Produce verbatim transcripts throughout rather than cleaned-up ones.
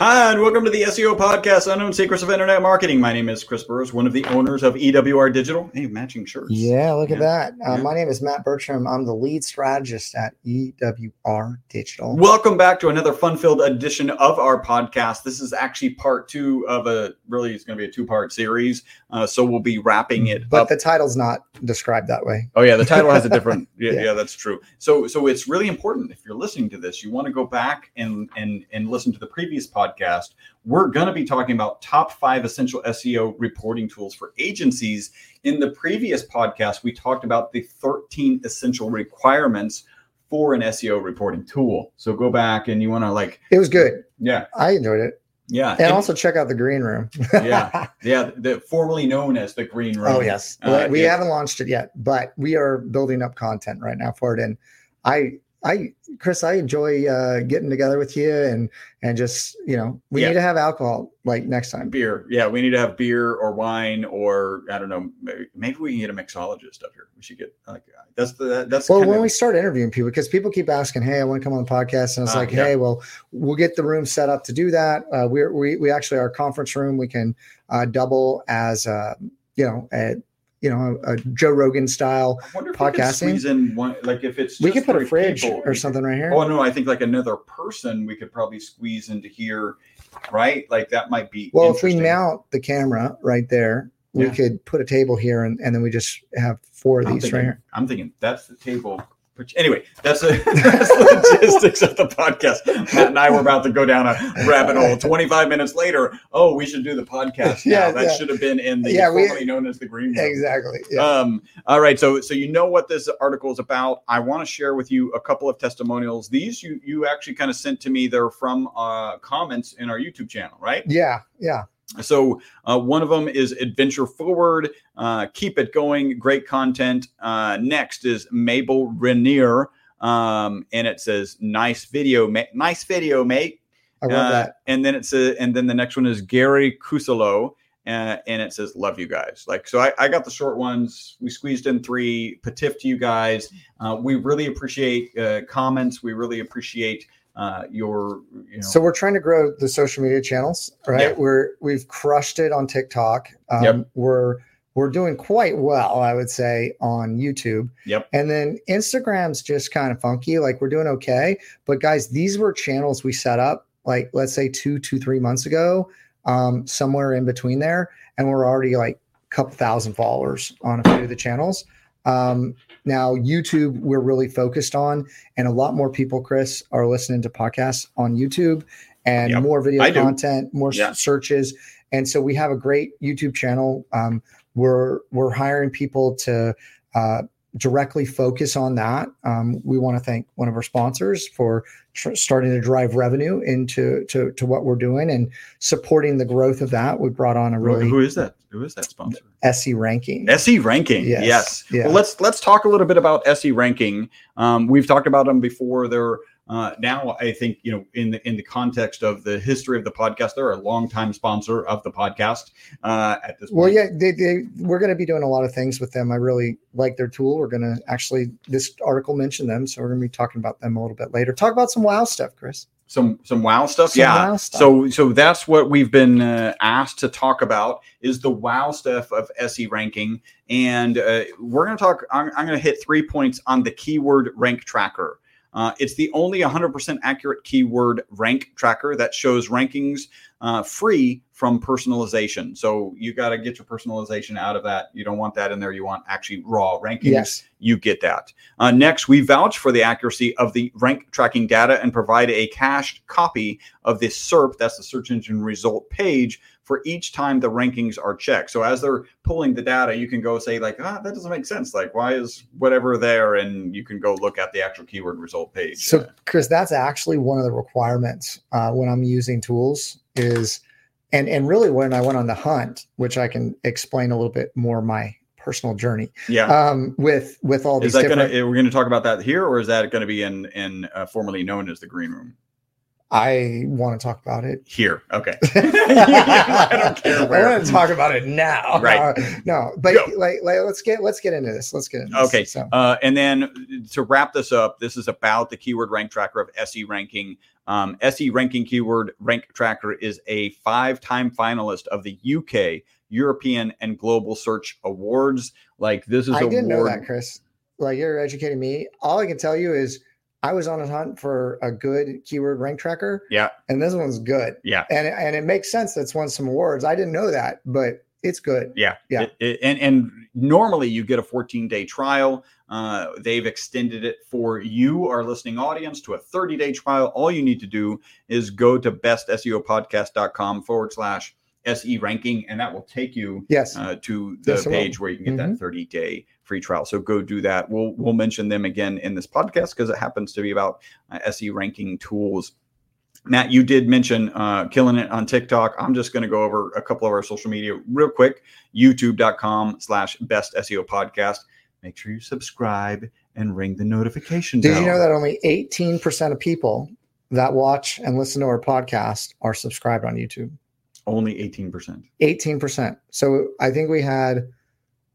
Hi, and welcome to the S E O Podcast, Unknown Secrets of Internet Marketing. My name is Chris Burrows, one of the owners of E W R Digital. Hey, matching shirts. Yeah, look yeah. at that. Uh, yeah. My name is Matt Bertram. I'm the lead strategist at E W R Digital. Welcome back to another fun-filled edition of our podcast. This is actually part two of a, really, it's going to be a two-part series, uh, so we'll be wrapping it but up. But the title's not described that way. Oh, yeah, the title has a different, yeah, yeah. yeah, that's true. So so it's really important, if you're listening to this, you want to go back and and and listen to the previous podcast. Podcast. We're going to be talking about top five essential S E O reporting tools for agencies. In the previous podcast, we talked about the thirteen essential requirements for an S E O reporting tool. So go back and you want to like... It was good. Yeah. I enjoyed it. Yeah. And, and also check out the green room. yeah. Yeah. The formerly known as the green room. Oh, yes. Uh, we yeah. haven't launched it yet, but we are building up content right now for it. And I... I, Chris, I enjoy uh, getting together with you and, and just, you know, we yeah. need to have alcohol like next time. Beer. Yeah. We need to have beer or wine or I don't know, maybe, maybe we can get a mixologist up here. We should get like, that's the, that's well, when of, we start interviewing people, because people keep asking, hey, I want to come on the podcast. And it's uh, like, yeah. Hey, well, we'll get the room set up to do that. Uh, we're, we, we actually, our conference room, we can uh, double as, uh, you know, at, you know, a, a Joe Rogan style I wonder if podcasting. We could one, like if it's, we could put a fridge people, or something right here. Oh no, I think like another person we could probably squeeze into here, right? Like that might be. Well, if we mount the camera right there, we yeah. could put a table here, and, and then we just have four of I'm these thinking, right here. I'm thinking that's the table. Which, anyway, that's, a, that's the logistics of the podcast. Matt and I were about to go down a rabbit hole. twenty-five minutes later, oh, we should do the podcast. Now. yeah, that yeah. should have been in the yeah, formerly we, known as the green room. Exactly. Yeah. Um, all right. So, so you know what this article is about. I want to share with you a couple of testimonials. These you you actually kind of sent to me. They're from uh, comments in our YouTube channel, right? Yeah. Yeah. So uh, one of them is Adventure Forward. Uh, keep it going. Great content. Uh, next is Mabel Rainier. Um, and it says, nice video, ma- nice video, mate. I love uh, that. And then it's a, and then the next one is Gary Cusolo. Uh, and it says, love you guys. Like, so I, I got the short ones. We squeezed in three. Patif to you guys. Uh, we really appreciate uh, comments. We really appreciate Uh, your, you know. So we're trying to grow the social media channels, right? Yeah. We're we've crushed it on TikTok. Um, yep. We're we're doing quite well, I would say, on YouTube. Yep. And then Instagram's just kind of funky. Like we're doing okay, but guys, these were channels we set up, like let's say two, two, three months ago, um, somewhere in between there, and we're already like a couple thousand followers on a few of the channels. Um, now YouTube, we're really focused on, and a lot more people, Chris, are listening to podcasts on YouTube and yep. more video I content, do. more yeah. searches. And so we have a great YouTube channel. Um, we're, we're hiring people to, uh, directly focus on that. Um, we want to thank one of our sponsors for tr- starting to drive revenue into to, to what we're doing and supporting the growth of that. We brought on a really who is that? Who is that sponsor? S E Ranking. S E Ranking. Yes. yes. Yeah. Well, let's let's talk a little bit about S E Ranking. Um, we've talked about them before. They're uh, now I think you know in the in the context of the history of the podcast, they're a longtime sponsor of the podcast. Uh, at this point. Well, yeah, they, they, we're going to be doing a lot of things with them. I really like their tool. We're going to actually this article mentioned them, so we're going to be talking about them a little bit later. Talk about some wow stuff, Chris. Some some wow stuff, some yeah. Wow stuff. So so that's what we've been uh, asked to talk about is the wow stuff of S E Ranking, and uh, we're going to talk. I'm, I'm going to hit three points on the keyword rank tracker. Uh, it's the only one hundred percent accurate keyword rank tracker that shows rankings uh, free from personalization. So you got to get your personalization out of that. You don't want that in there. You want actually raw rankings. Yes. You get that. Uh, next, we vouch for the accuracy of the rank tracking data and provide a cached copy of the S E R P, that's the search engine result page, for each time the rankings are checked. So as they're pulling the data, you can go say like, ah, that doesn't make sense. Like, why is whatever there? And you can go look at the actual keyword result page. So, Chris, that's actually one of the requirements uh, when I'm using tools is, and and really when I went on the hunt, which I can explain a little bit more my personal journey. Yeah. Um, with with all these. Is that different... gonna, we're going to talk about that here, or is that going to be in in uh, formerly known as the green room? I want to talk about it here. Okay. I don't care where. I want to talk about it now. Right. Uh, no, but like, like, let's get, let's get into this. Let's get into okay. this. Okay. So. Uh, and then to wrap this up, this is about the keyword rank tracker of S E ranking. Um, S E ranking keyword rank tracker is a five-time finalist of the U K, European, and Global Search Awards. Like this is I didn't award- know that, Chris. Like you're educating me. All I can tell you is I was on a hunt for a good keyword rank tracker. Yeah. And this one's good. Yeah. And and it makes sense that's won some awards. I didn't know that, but it's good. Yeah. Yeah. It, it, and and normally you get a fourteen-day trial. Uh, they've extended it for you, our listening audience, to a thirty-day trial. All you need to do is go to best S E O podcast dot com forward slash S E ranking, and that will take you yes. uh, to the yes, page where you can get mm-hmm. that thirty-day free trial. So go do that. We'll we'll mention them again in this podcast because it happens to be about uh, S E ranking tools. Matt, you did mention uh, killing it on TikTok. I'm just going to go over a couple of our social media real quick. YouTube.com slash best SEO podcast. Make sure you subscribe and ring the notification bell. Did you know that only eighteen percent of people that watch and listen to our podcast are subscribed on YouTube? Only eighteen percent. eighteen percent. So I think we had,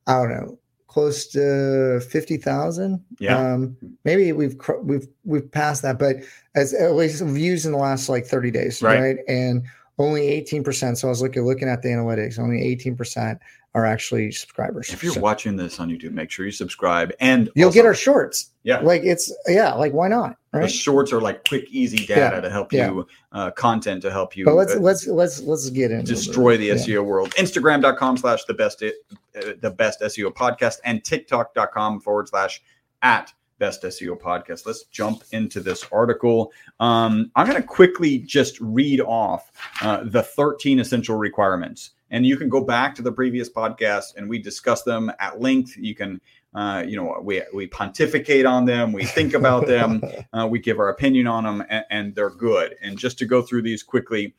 I don't know, close to fifty thousand. Yeah. Um, maybe we've we've we've passed that, but as at least views in the last like thirty days, right? right? And only eighteen percent. So I was looking looking at the analytics. Only eighteen percent are actually subscribers. If you're so. watching this on YouTube, make sure you subscribe, and you'll also get our shorts. Yeah, like it's yeah, like why not? Right? The shorts are like quick, easy data yeah. to help yeah. you, uh, content to help you. But let's uh, let's let's let's get into destroy the yeah. S E O world. Instagram.com slash the best it, uh, the best S E O podcast, and TikTok.com forward slash at best S E O podcast. Let's jump into this article. Um, I'm going to quickly just read off uh, the thirteen essential requirements. And you can go back to the previous podcast and we discuss them at length. You can, uh, you know, we we pontificate on them. We think about them. Uh, we give our opinion on them, and, and they're good. And just to go through these quickly: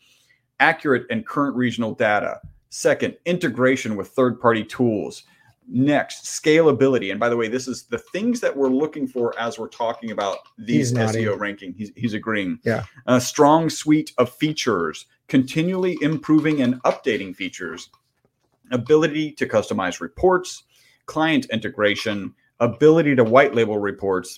accurate and current regional data. Second, integration with third-party tools. Next, scalability. And by the way, this is the things that we're looking for as we're talking about these S E O ranking. He's, he's agreeing. Yeah. A strong suite of features, continually improving and updating features, ability to customize reports, client integration, ability to white label reports,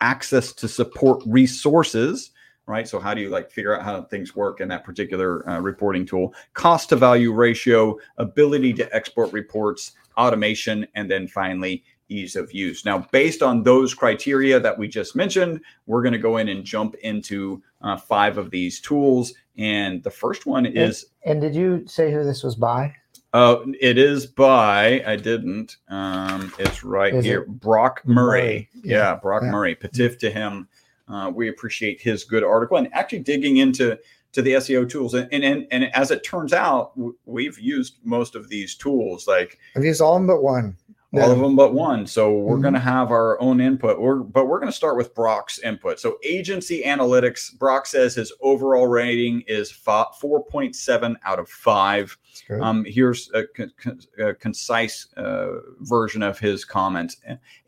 access to support resources, right? So how do you like figure out how things work in that particular uh, reporting tool? Cost to value ratio, ability to export reports, automation, and then finally ease of use. Now, based on those criteria that we just mentioned, we're going to go in and jump into uh, five of these tools. And the first one is. And, and did you say who this was by? Uh, it is by, I didn't. Um, it's right is here. It? Brock Murray. Murray. Yeah, yeah, Brock yeah. Murray. Patif to him. Uh, we appreciate his good article and actually digging into to the S E O tools. And, and, and as it turns out, w- we've used most of these tools. Like I've used all of them but one. All yeah. of them but one. So we're mm-hmm. going to have our own input, we're, but we're going to start with Brock's input. So Agency Analytics, Brock says his overall rating is four point seven out of five. Um, here's a, con- a concise uh, version of his comments.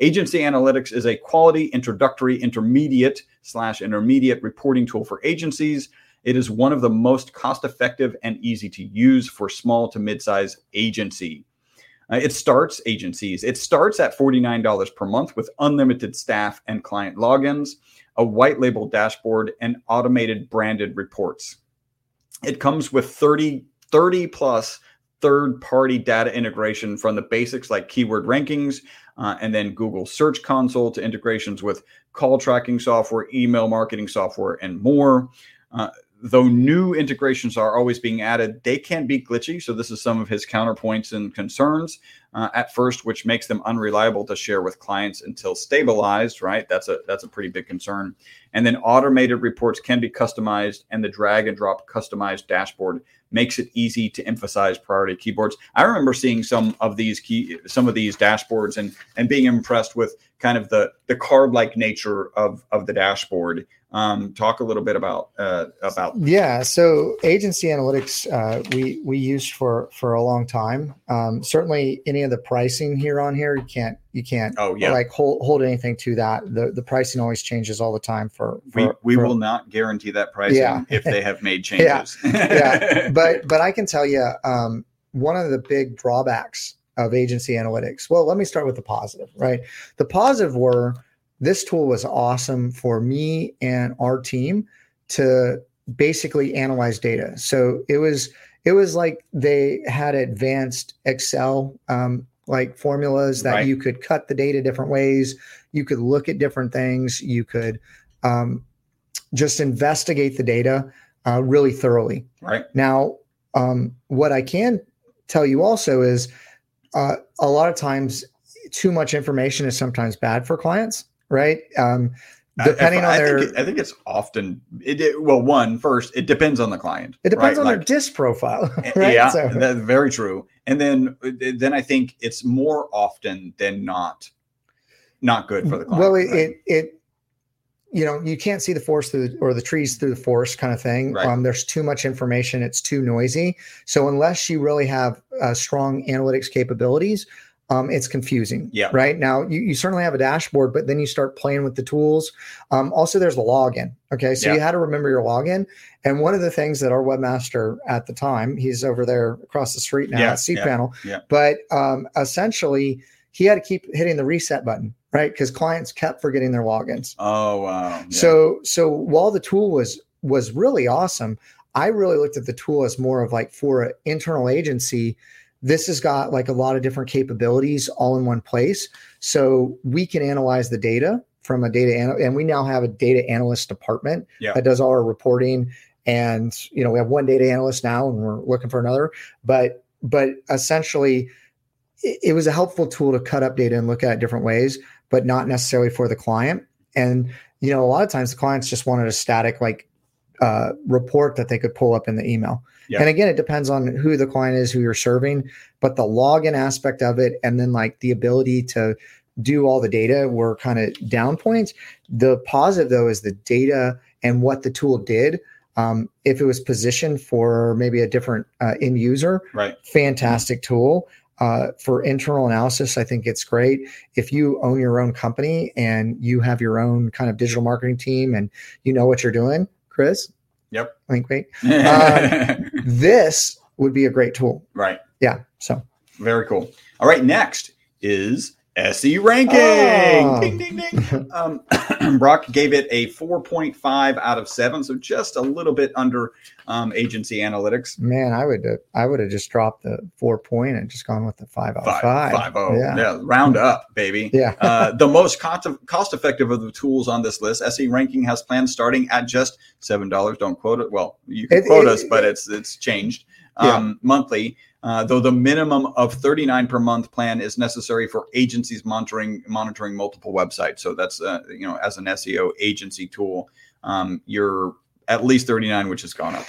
Agency Analytics is a quality introductory intermediate slash intermediate reporting tool for agencies. It is one of the most cost-effective and easy to use for small to mid-size agency. Uh, it starts agencies. It starts at forty-nine dollars per month with unlimited staff and client logins, a white label dashboard, and automated branded reports. It comes with thirty, thirty plus third-party data integration from the basics like keyword rankings, uh, and then Google Search Console to integrations with call tracking software, email marketing software, and more. Uh, Though new integrations are always being added, they can be glitchy. So this is some of his counterpoints and concerns uh, at first, which makes them unreliable to share with clients until stabilized, right? That's a that's a pretty big concern. And then automated reports can be customized, and the drag and drop customized dashboard makes it easy to emphasize priority keywords. I remember seeing some of these key some of these dashboards and and being impressed with kind of the the card-like nature of of the dashboard. Um, talk a little bit about uh, about yeah. So Agency Analytics uh, we we used for for a long time. Um, certainly, any any of the pricing here on here. You can't, you can't oh, yeah. like hold, hold anything to that. The the pricing always changes all the time for, for we, we for, will not guarantee that pricing yeah. if they have made changes. yeah. yeah. But, but I can tell you um, one of the big drawbacks of agency analytics. Well, let me start with the positive, right? The positive were this tool was awesome for me and our team to basically analyze data. So it was, it was like they had advanced Excel um, like formulas that right. you could cut the data different ways. You could look at different things. You could um, just investigate the data uh, really thoroughly. Right. Now, um, what I can tell you also is uh, a lot of times too much information is sometimes bad for clients, right? Um, Depending I, I, on their, I think, it, I think it's often it, it. Well, one first, it depends on the client. It depends right? on like, their disk profile. Right? Yeah, so. That's very true. And then, then I think it's more often than not, not good for the client. Well, it, right? it, it, you know, you can't see the forest through the, or the trees through the forest kind of thing. Right. Um, there's too much information. It's too noisy. So unless you really have uh, strong analytics capabilities. Um, it's confusing, yeah. right? Now, you, you certainly have a dashboard, but then you start playing with the tools. Um, also, there's a login, okay? So yeah. you had to remember your login. And one of the things that our webmaster at the time, he's over there across the street now yeah, at cPanel, yeah, yeah. but um, essentially, he had to keep hitting the reset button, right? Because clients kept forgetting their logins. Oh, wow. Yeah. So so while the tool was was really awesome, I really looked at the tool as more of like for an internal agency. This has got like a lot of different capabilities all in one place. So we can analyze the data from a data an- and we now have a data analyst department yeah. that does all our reporting. And, you know, we have one data analyst now and we're looking for another, but, but essentially it, it was a helpful tool to cut up data and look at it different ways, but not necessarily for the client. And, you know, a lot of times the clients just wanted a static, like, Uh, report that they could pull up in the email. Yep. And again, it depends on who the client is, who you're serving, but the login aspect of it, and then like the ability to do all the data were kind of down points. The positive though, is the data and what the tool did. Um, if it was positioned for maybe a different uh, end user, right. fantastic mm-hmm. tool. Uh, for internal analysis, I think it's great. If you own your own company and you have your own kind of digital marketing team and you know what you're doing, Chris? Yep. Wink, wink. Um, this would be a great tool. Right. Yeah. So very cool. All right. Next is S E Ranking. Oh. Ding, ding, ding. Um, Brock gave it a four point five out of seven. So just a little bit under um, agency analytics. Man, I would, uh, I would have just dropped the four point and just gone with the five out of five. Five oh. Yeah. yeah. Round up, baby. Yeah. uh, the most cost, cost effective of the tools on this list, S E Ranking has plans starting at just seven dollars. Don't quote it. Well, you can it, quote it, us, it, but it's, it's changed um, yeah. monthly. Uh, though the minimum of thirty-nine dollars per month plan is necessary for agencies monitoring monitoring multiple websites. So that's, uh, you know, as an S E O agency tool, um, you're at least thirty-nine dollars, which has gone up.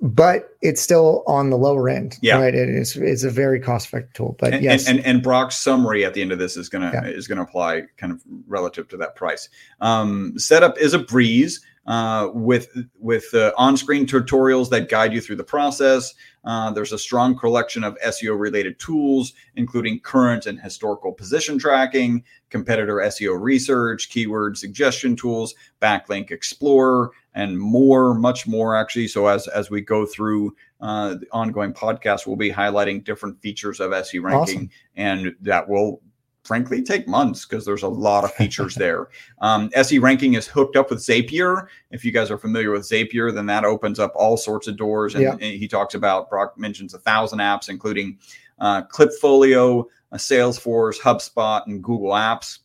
But it's still on the lower end. Yeah. Right. It is, it's a very cost effective tool. But and, yes. And, and, and Brock's summary at the end of this is going to yeah. is going to apply kind of relative to that price. Um, setup is a breeze. Uh, with with uh, on-screen tutorials that guide you through the process. Uh, there's a strong collection of S E O-related tools, including current and historical position tracking, competitor S E O research, keyword suggestion tools, Backlink Explorer, and more, much more actually. So as as we go through uh, the ongoing podcast, we'll be highlighting different features of S E Ranking, awesome. And that will frankly take months because there's a lot of features there. Um, S E Ranking is hooked up with Zapier. If you guys are familiar with Zapier, then that opens up all sorts of doors. And, yeah. and he talks about, Brock mentions a thousand apps, including uh, Clipfolio, uh, Salesforce, HubSpot, and Google Apps.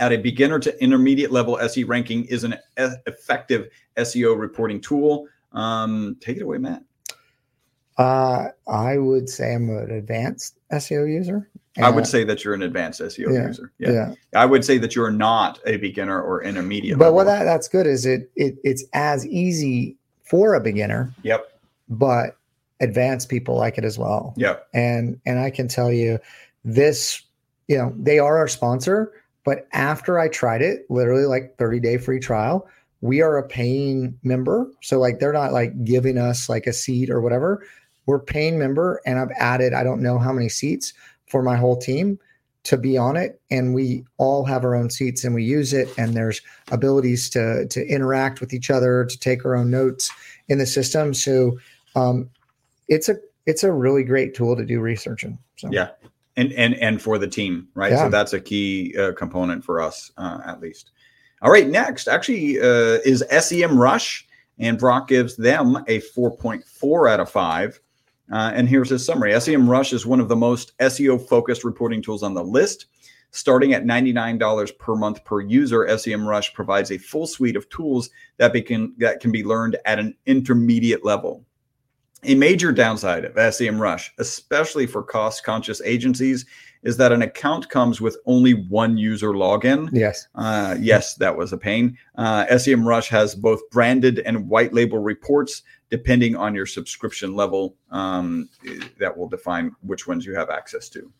At a beginner to intermediate level, S E Ranking is an e- effective S E O reporting tool. Um, take it away, Matt. Uh, I would say I'm an advanced S E O user. And I would say that you're an advanced S E O yeah, user. Yeah. yeah. I would say that you're not a beginner or intermediate. But level. what that, that's good is it, it it's as easy for a beginner. Yep. But advanced people like it as well. Yep. And and I can tell you this, you know, they are our sponsor, but after I tried it, literally like thirty day free trial, we are a paying member. So like they're not like giving us like a seat or whatever. We're paying member, and I've added I don't know how many seats. for my whole team to be on it, and we all have our own seats and we use it, and there's abilities to to interact with each other, to take our own notes in the system. So um, it's a it's a really great tool to do research in. So. Yeah, and and and for the team, right? Yeah. So that's a key uh, component for us, uh, at least. All right, next actually uh, is SEMrush, and Brock gives them a four point four out of five. Uh, and here's his summary. SEMrush is one of the most S E O-focused reporting tools on the list. Starting at ninety-nine dollars per month per user, SEMrush provides a full suite of tools that, became, that can be learned at an intermediate level. A major downside of SEMrush, especially for cost-conscious agencies, is that an account comes with only one user login. Yes. Uh, yes, that was a pain. Uh, SEMrush has both branded and white label reports, depending on your subscription level, um, that will define which ones you have access to.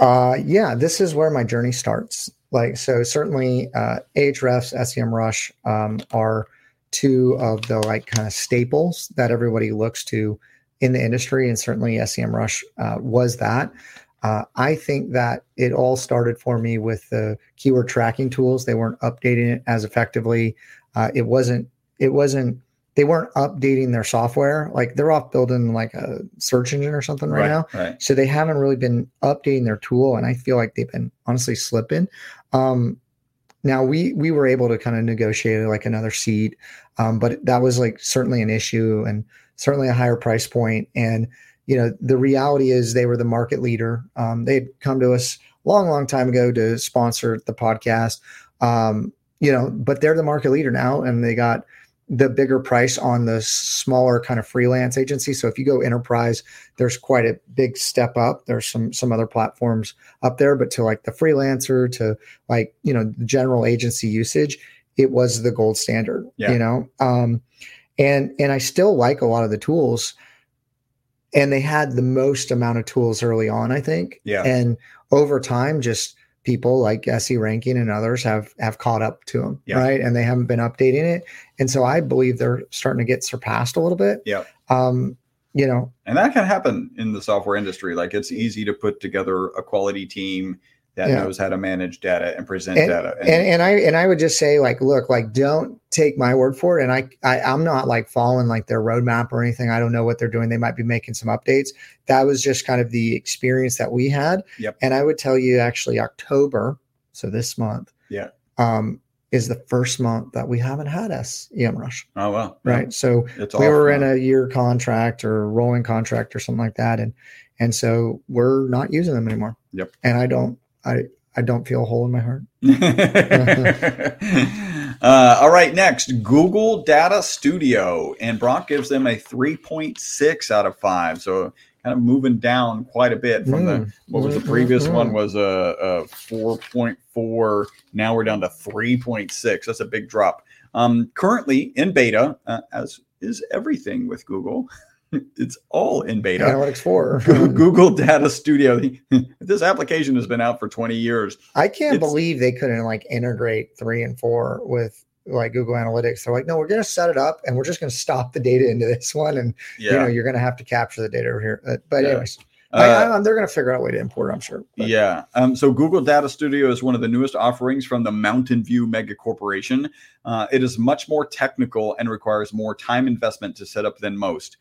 Uh, yeah, this is where my journey starts. Like, so certainly uh, Ahrefs, SEMrush um, are two of the like kind of staples that everybody looks to in the industry. And certainly SEMrush uh, was that. Uh, I think that it all started for me with the keyword tracking tools. They weren't updating it as effectively. Uh, it wasn't, it wasn't, they weren't updating their software. Like they're off building like a search engine or something right, right now. Right. So they haven't really been updating their tool. And I feel like they've been honestly slipping. Um, now we, we were able to kind of negotiate like another seat. Um, but that was like certainly an issue and certainly a higher price point. And, you know, the reality is they were the market leader. Um, they'd come to us long, long time ago to sponsor the podcast, um, you know, but they're the market leader now, and they got the bigger price on the smaller kind of freelance agency. So if you go enterprise, there's quite a big step up. There's some some other platforms up there, but to like the freelancer, to like, you know, the general agency usage, it was the gold standard, yeah. you know? Um, and and I still like a lot of the tools. And they had the most amount of tools early on, I think. Yeah. And over time, just people like S E Ranking and others have have caught up to them, yeah. right? And they haven't been updating it. And so I believe they're starting to get surpassed a little bit. Yeah. Um, you know. And that can happen in the software industry. Like it's easy to put together a quality team that yeah. knows how to manage data and present and, data. And, and and I and I would just say like, look, like don't take my word for it. And I, I I'm not like following like their roadmap or anything. I don't know what they're doing. They might be making some updates. That was just kind of the experience that we had. Yep. And I would tell you actually October, so this month, yeah, um, is the first month that we haven't had SEMrush. Oh wow! Right. Yeah. So it's we were in a year contract or rolling contract or something like that, and and so we're not using them anymore. Yep. And I don't. I, I don't feel a hole in my heart. uh, all right, next, Google Data Studio. And Brock gives them a three point six out of five. So kind of moving down quite a bit from mm. the, what was the previous mm-hmm. one was a, a four point four. Now we're down to three point six. That's a big drop. Um, currently in beta, uh, as is everything with Google. It's all in beta. Analytics four. Google Data Studio. This application has been out for twenty years. I can't it's, believe they couldn't like integrate three and four with like Google Analytics. They're like, no, we're going to set it up and we're just going to stop the data into this one. And, yeah. you know, you're going to have to capture the data over here. But yeah. anyways. Uh, I, I, they're going to figure out a way to import it, I'm sure. But. Yeah. Um, so Google Data Studio is one of the newest offerings from the Mountain View mega corporation. Uh, it is much more technical and requires more time investment to set up than most.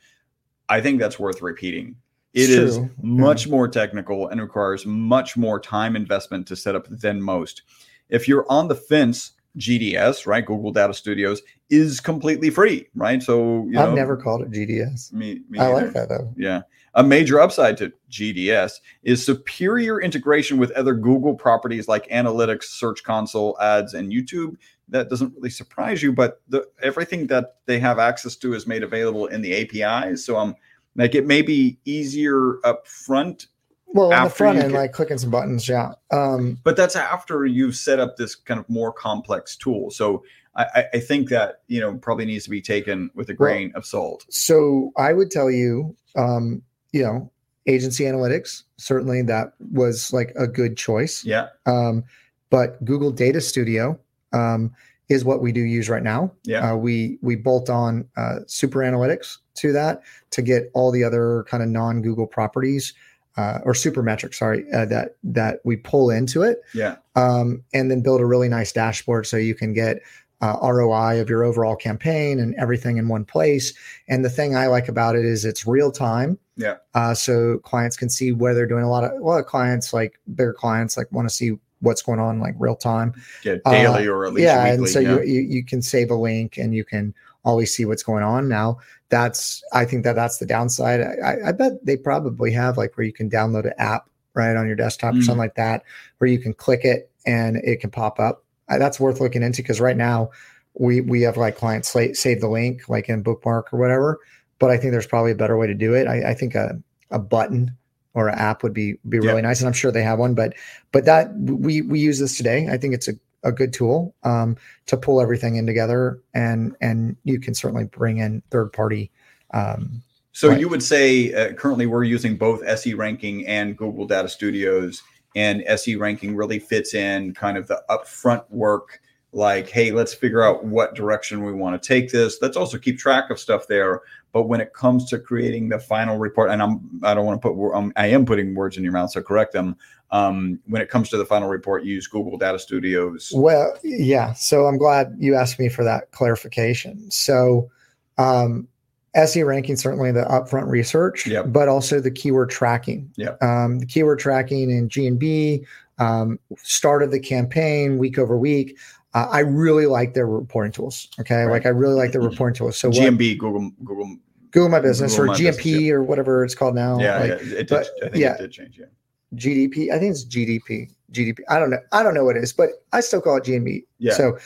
I think that's worth repeating. It True. is much yeah. more technical and requires much more time investment to set up than most. If you're on the fence, G D S, right? Google Data Studios is completely free, right? So you I've know, never called it G D S. Me, me I either. Like that though. Yeah. A major upside to G D S is superior integration with other Google properties like Analytics, Search Console, Ads, and YouTube. That doesn't really surprise you, but the, everything that they have access to is made available in the A P Is. So um, like it may be easier up front. Well, on the front end, can, like clicking some buttons, yeah. Um, but that's after you've set up this kind of more complex tool. So I, I think that, you know, probably needs to be taken with a grain well, of salt. So I would tell you, um, you know, Agency Analytics, certainly that was like a good choice. Yeah. Um, but Google Data Studio um, is what we do use right now. Yeah. Uh, we we bolt on uh, Super Analytics to that to get all the other kind of non-Google properties. uh, or Supermetrics, sorry, uh, that that we pull into it. Yeah. Um, and then build a really nice dashboard so you can get uh, R O I of your overall campaign and everything in one place. And the thing I like about it is it's real time. Yeah. Uh, so clients can see where they're doing. A lot of a lot of clients, like bigger clients, like want to see what's going on, like real time. Yeah, daily uh, or at least yeah, weekly. And so yeah. you, you you can save a link and you can always see what's going on. Now, that's I think that that's the downside. I, I bet they probably have like where you can download an app right on your desktop mm. or something like that, where you can click it and it can pop up. That's worth looking into, because right now we we have like clients save the link like in bookmark or whatever, but I think there's probably a better way to do it. I, I think a a button or an app would be be really yep. nice, and I'm sure they have one. But but that we we use this today. I think it's a, a good tool um, to pull everything in together, and and you can certainly bring in third party. Um, so right. you would say uh, currently we're using both S E Ranking and Google Data Studios, and S E Ranking really fits in kind of the upfront work. Like, hey, let's figure out what direction we want to take this. Let's also keep track of stuff there. But when it comes to creating the final report, and I'm, I don't want to put, um, I am putting words in your mouth, so correct them. Um, when it comes to the final report, use Google Data Studios. Well, yeah. So I'm glad you asked me for that clarification. So um, S E Ranking, certainly the upfront research, yep. but also the keyword tracking. Yep. Um, the keyword tracking in G and B, um, start of the campaign, week over week. Uh, I really like their reporting tools. Okay. Right. Like I really like their reporting tools. So G M B, what, Google, Google, Google My Business Google or my G M P business, yeah. or whatever it's called now. Yeah. Like, yeah. It did, but, I think yeah. it did change. Yeah. G D P. I think it's G D P, G D P. I don't know. I don't know what it is, but I still call it G M B. Yeah. So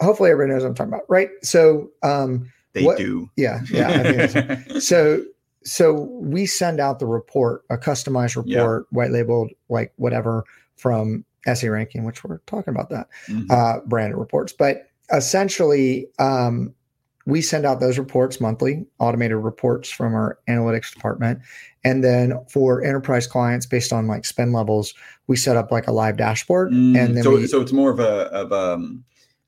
hopefully everybody knows what I'm talking about. Right. So, um, they what, do. Yeah. Yeah. I think that's, so, so we send out the report, a customized report, yeah. white labeled, like whatever from S E Ranking, which we're talking about that, mm-hmm. uh, branded reports. But essentially, um, we send out those reports monthly, automated reports from our analytics department. And then for enterprise clients, based on like spend levels, we set up like a live dashboard. Mm-hmm. And then so, we, so it's more of a, of um,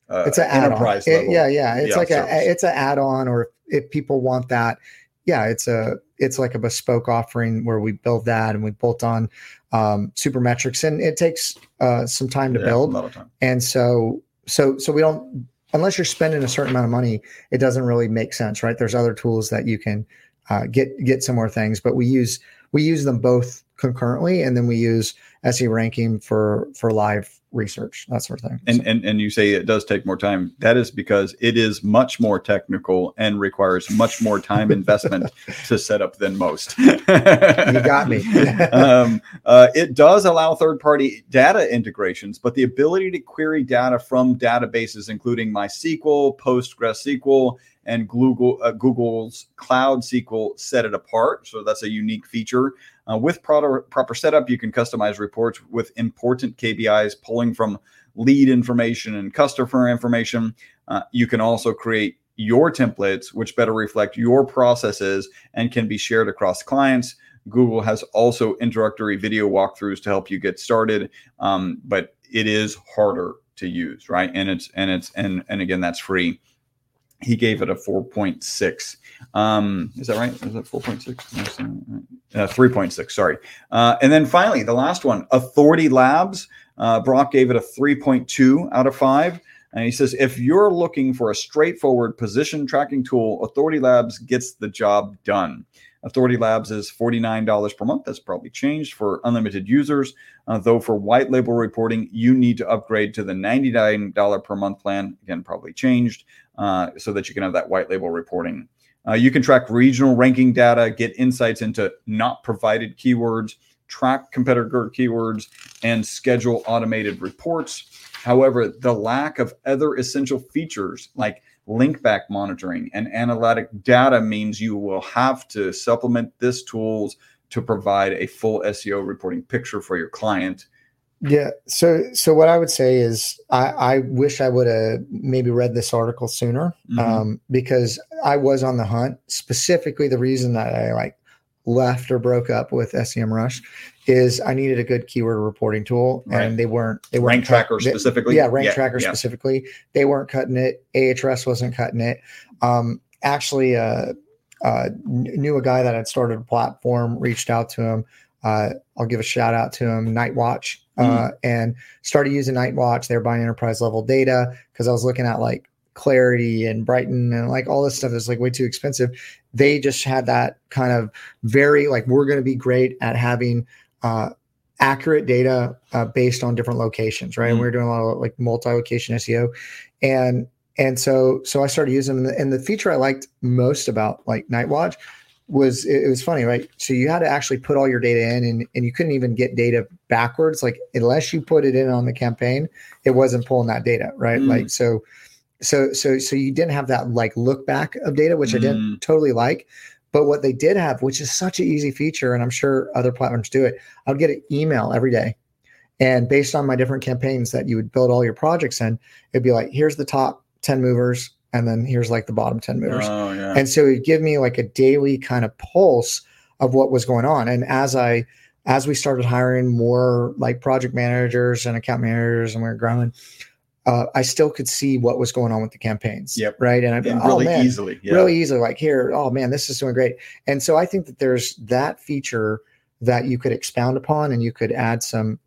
uh, it's an enterprise level. It, yeah, yeah. It's yeah, like service. a, it's an add-on, or if, if people want that, yeah, it's a, it's like a bespoke offering where we build that, and we bolt on um, Supermetrics, and it takes uh, some time to yeah, build. A lot of time. And so, so, so we don't, unless you're spending a certain amount of money, it doesn't really make sense, right? There's other tools that you can uh, get get similar things, but we use we use them both concurrently, and then we use S E Ranking for for live research, that sort of thing. And so. and and you say it does take more time. That is because it is much more technical and requires much more time investment to set up than most. You got me. um, uh, it does allow third-party data integrations, but the ability to query data from databases, including MySQL, PostgreSQL, and Google uh, Google's Cloud S Q L, set it apart. So that's a unique feature. Uh, with proper, proper setup, you can customize reports with important K P Is pulling from lead information and customer information. Uh, you can also create your templates, which better reflect your processes and can be shared across clients. Google has also introductory video walkthroughs to help you get started, um, but it is harder to use, right? And it's and it's and and again, that's free. He gave it a four point six. Um, is that right? Is that four point six? Uh, three point six, sorry. Uh, and then finally, the last one, Authority Labs. Uh, Brock gave it a three point two out of five. And he says, if you're looking for a straightforward position tracking tool, Authority Labs gets the job done. Authority Labs is forty-nine dollars per month. That's probably changed for unlimited users. Uh, though for white label reporting, you need to upgrade to the ninety-nine dollars per month plan. Again, probably changed uh, so that you can have that white label reporting. Uh, you can track regional ranking data, get insights into not provided keywords, track competitor keywords, and schedule automated reports. However, the lack of other essential features like link back monitoring and analytic data means you will have to supplement this tools to provide a full S E O reporting picture for your client. Yeah. So, so what I would say is I, I wish I would have maybe read this article sooner, mm-hmm. um, because I was on the hunt. Specifically, the reason that I like left or broke up with SEMrush is I needed a good keyword reporting tool, and right. they weren't. They weren't rank cut, tracker they, specifically. Yeah, rank yeah, tracker yeah. specifically. They weren't cutting it. Ahrefs wasn't cutting it. Um, actually, uh, uh, knew a guy that had started a platform, reached out to him. Uh, I'll give a shout out to them, Nightwatch, uh, mm. and started using Nightwatch. They're buying enterprise level data because I was looking at like Clarity and Brighton and like all this stuff that's like way too expensive. They just had that kind of very like, we're going to be great at having uh, accurate data uh, based on different locations, right? Mm. And we were doing a lot of like multi-location S E O, and and so so I started using them. And the feature I liked most about like Nightwatch was, it was funny, right? So you had to actually put all your data in, and, and you couldn't even get data backwards. Like unless you put it in on the campaign, it wasn't pulling that data, right? Mm. Like, so, so, so, so you didn't have that like look back of data, which mm. I didn't totally like, but what they did have, which is such an easy feature, and I'm sure other platforms do it. I would get an email every day, and based on my different campaigns that you would build all your projects in, it'd be like, here's the top ten movers, and then here's like the bottom ten movers. Oh, yeah. And so it'd give me like a daily kind of pulse of what was going on. And as I, as we started hiring more like project managers and account managers, and we were growing, uh, I still could see what was going on with the campaigns. Yep. Right. And I'd be, and oh, really man, easily, yeah. really easily like here, oh man, this is doing great. And so I think that there's that feature that you could expound upon, and you could add some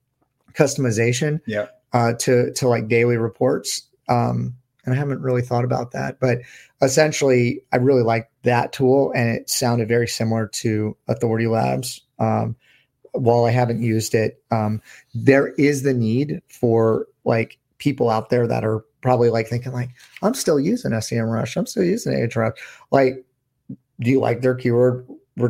customization yep. uh, to, to like daily reports. Um, And I haven't really thought about that, but essentially I really liked that tool, and it sounded very similar to Authority Labs. Um, while I haven't used it, um, there is the need for like people out there that are probably like thinking like, I'm still using SEMrush. I'm still using Ahrefs. Like, do you like their keyword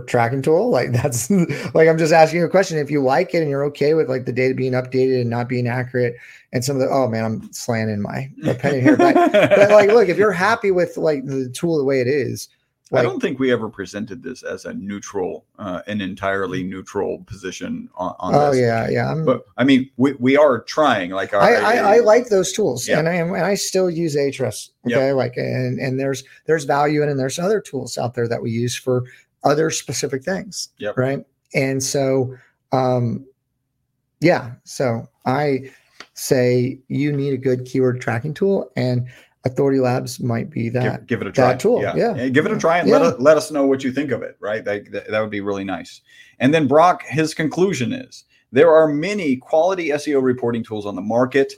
tracking tool? Like that's like, I'm just asking you a question. If you like it and you're okay with like the data being updated and not being accurate, and some of the, oh man, I'm slanting my, my pen here. But, but like, look, if you're happy with like the tool the way it is. Like, I don't think we ever presented this as a neutral, uh, an entirely neutral position on, on oh, this. Oh yeah. Yeah. I'm, but I mean, we, we are trying like, our, I, I, I, I like those tools yeah. and I am, and I still use Ahrefs. Okay. Yep. Like, and, and there's, there's value in, and there's other tools out there that we use for other specific things. Yep. Right. And so, um, yeah, so I say you need a good keyword tracking tool, and Authority Labs might be that. Give, give it a try. That tool. Yeah. yeah. Give it a try and yeah. let, us, let us know what you think of it. Right. That, that, that would be really nice. And then Brock, his conclusion is there are many quality S E O reporting tools on the market.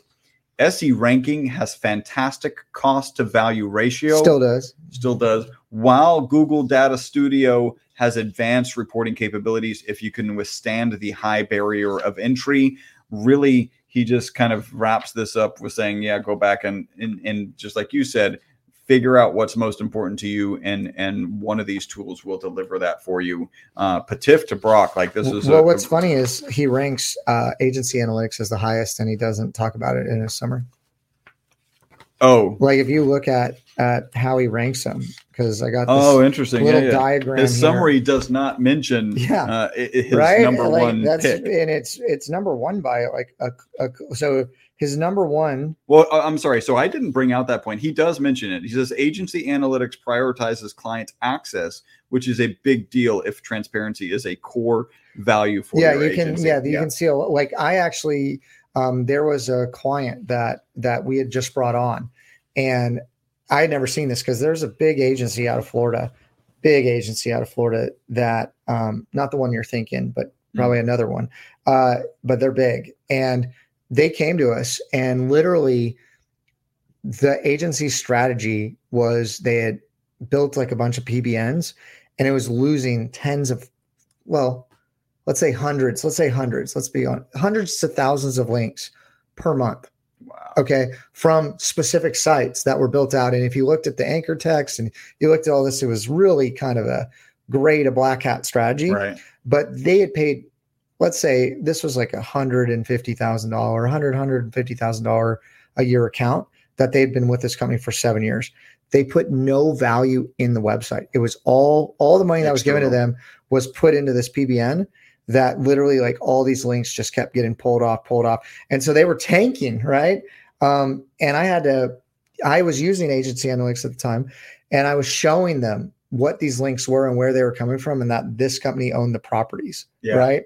S E Ranking has fantastic cost to value ratio. Still does. Still does. While Google Data Studio has advanced reporting capabilities, if you can withstand the high barrier of entry, really, he just kind of wraps this up with saying, yeah, go back and, and, and just like you said, figure out what's most important to you, and and one of these tools will deliver that for you. Uh, Patif to Brock, like this is. Well, a, what's a, funny is he ranks uh, Agency Analytics as the highest, and he doesn't talk about it in his summary. Oh, like if you look at at how he ranks them, because I got this oh interesting little yeah, yeah. diagram. His summary here does not mention yeah uh, his right? number like, one that's, pick, and it's it's number one by like a, a so. His number one. Well, I'm sorry. So I didn't bring out that point. He does mention it. He says Agency Analytics prioritizes client access, which is a big deal if transparency is a core value for yeah, your you can, agency. Yeah, you yeah. can see. A, like I actually, um, there was a client that that we had just brought on, and I had never seen this because there's a big agency out of Florida, big agency out of Florida that um, not the one you're thinking, but probably mm-hmm. another one. Uh, but they're big, and they came to us, and literally the agency strategy was they had built like a bunch of P B Ns, and it was losing tens of, well, let's say hundreds, let's say hundreds, let's be on hundreds to thousands of links per month. Wow. Okay. From specific sites that were built out. And if you looked at the anchor text and you looked at all this, it was really kind of a gray to black hat strategy, right? But they had paid, let's say this was like a hundred and fifty thousand dollar, a hundred, hundred and fifty thousand dollar a year account that they'd been with this company for seven years. They put no value in the website. It was all all the money that was given to them was put into this P B N that literally like all these links just kept getting pulled off, pulled off. And so they were tanking, right? Um, and I had to, I was using Agency Analytics at the time, and I was showing them what these links were and where they were coming from, and that this company owned the properties, yeah. right?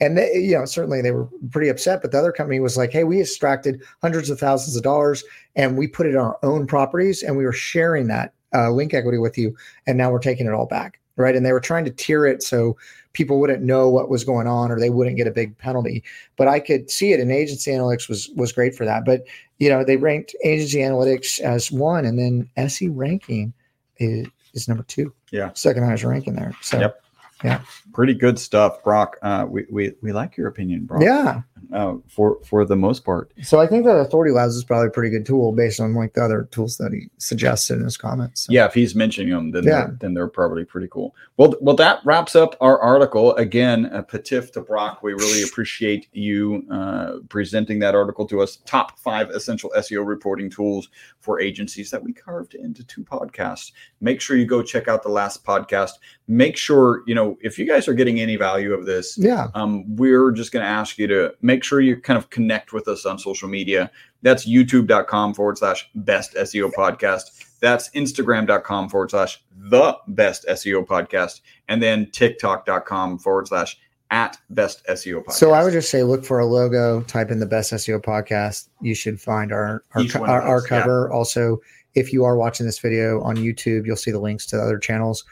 And they, you know, certainly they were pretty upset, but the other company was like, hey, we extracted hundreds of thousands of dollars and we put it on our own properties, and we were sharing that uh, link equity with you, and now we're taking it all back. right? And they were trying to tier it so people wouldn't know what was going on or they wouldn't get a big penalty. But I could see it, and Agency Analytics was was great for that. But, you know, they ranked Agency Analytics as one, and then S E Ranking is, is number two. Yeah. Second highest ranking there. So, yep. Yeah. Pretty good stuff, Brock. Uh, we, we, we like your opinion, Brock. Yeah. Uh, for, for the most part. So I think that Authority Labs is probably a pretty good tool based on like the other tools that he suggested in his comments. So. Yeah. If he's mentioning them, then, yeah. they're, then they're probably pretty cool. Well, well, that wraps up our article. Again, a patif to Brock. We really appreciate you uh, presenting that article to us. Top five essential S E O reporting tools for agencies that we carved into two podcasts. Make sure you go check out the last podcast. Make sure, you know, if you guys are getting any value of this, yeah, um, we're just going to ask you to make sure you kind of connect with us on social media. That's youtube.com forward slash best SEO podcast. That's Instagram.com forward slash the best SEO podcast. And then TikTok.com forward slash at best SEO podcast. So I would just say, look for a logo, type in the best S E O podcast. You should find our, our, co- our, our cover. Yeah. Also, if you are watching this video on YouTube, you'll see the links to the other channels.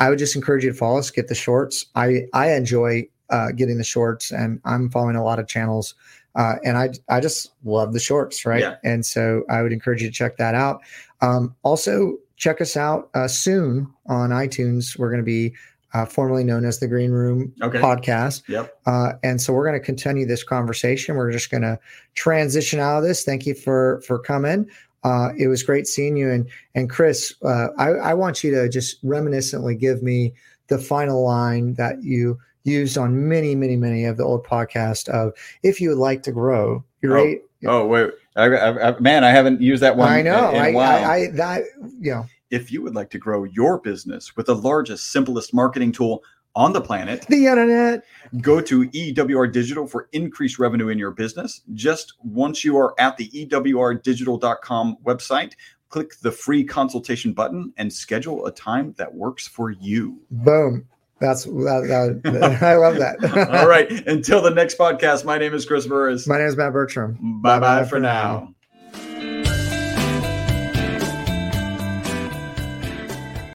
I would just encourage you to follow us, get the shorts. I, I enjoy uh, getting the shorts, and I'm following a lot of channels, uh, and I I just love the shorts, right? Yeah. And so I would encourage you to check that out. Um, also, check us out uh, soon on iTunes. We're going to be uh, formerly known as the Green Room okay. Podcast. Yep. Uh, and so we're going to continue this conversation. We're just going to transition out of this. Thank you for for coming. Uh, it was great seeing you. And, and Chris, uh, I, I want you to just reminiscently give me the final line that you used on many, many, many of the old podcasts of, if you would like to grow, you're oh, right. Oh, wait, I, I, I, man, I haven't used that one. I know. In, in I, a while. I, I, that, you know, if you would like to grow your business with the largest, simplest marketing tool on the planet, the internet, go to E W R Digital for increased revenue in your business. Just once you are at the E W R digital dot com website, click the free consultation button and schedule a time that works for you. Boom. That's that, that, I love that. All right. Until the next podcast, my name is Chris Burrows. My name is Matt Bertram. Bye-bye, Bye-bye for now. now.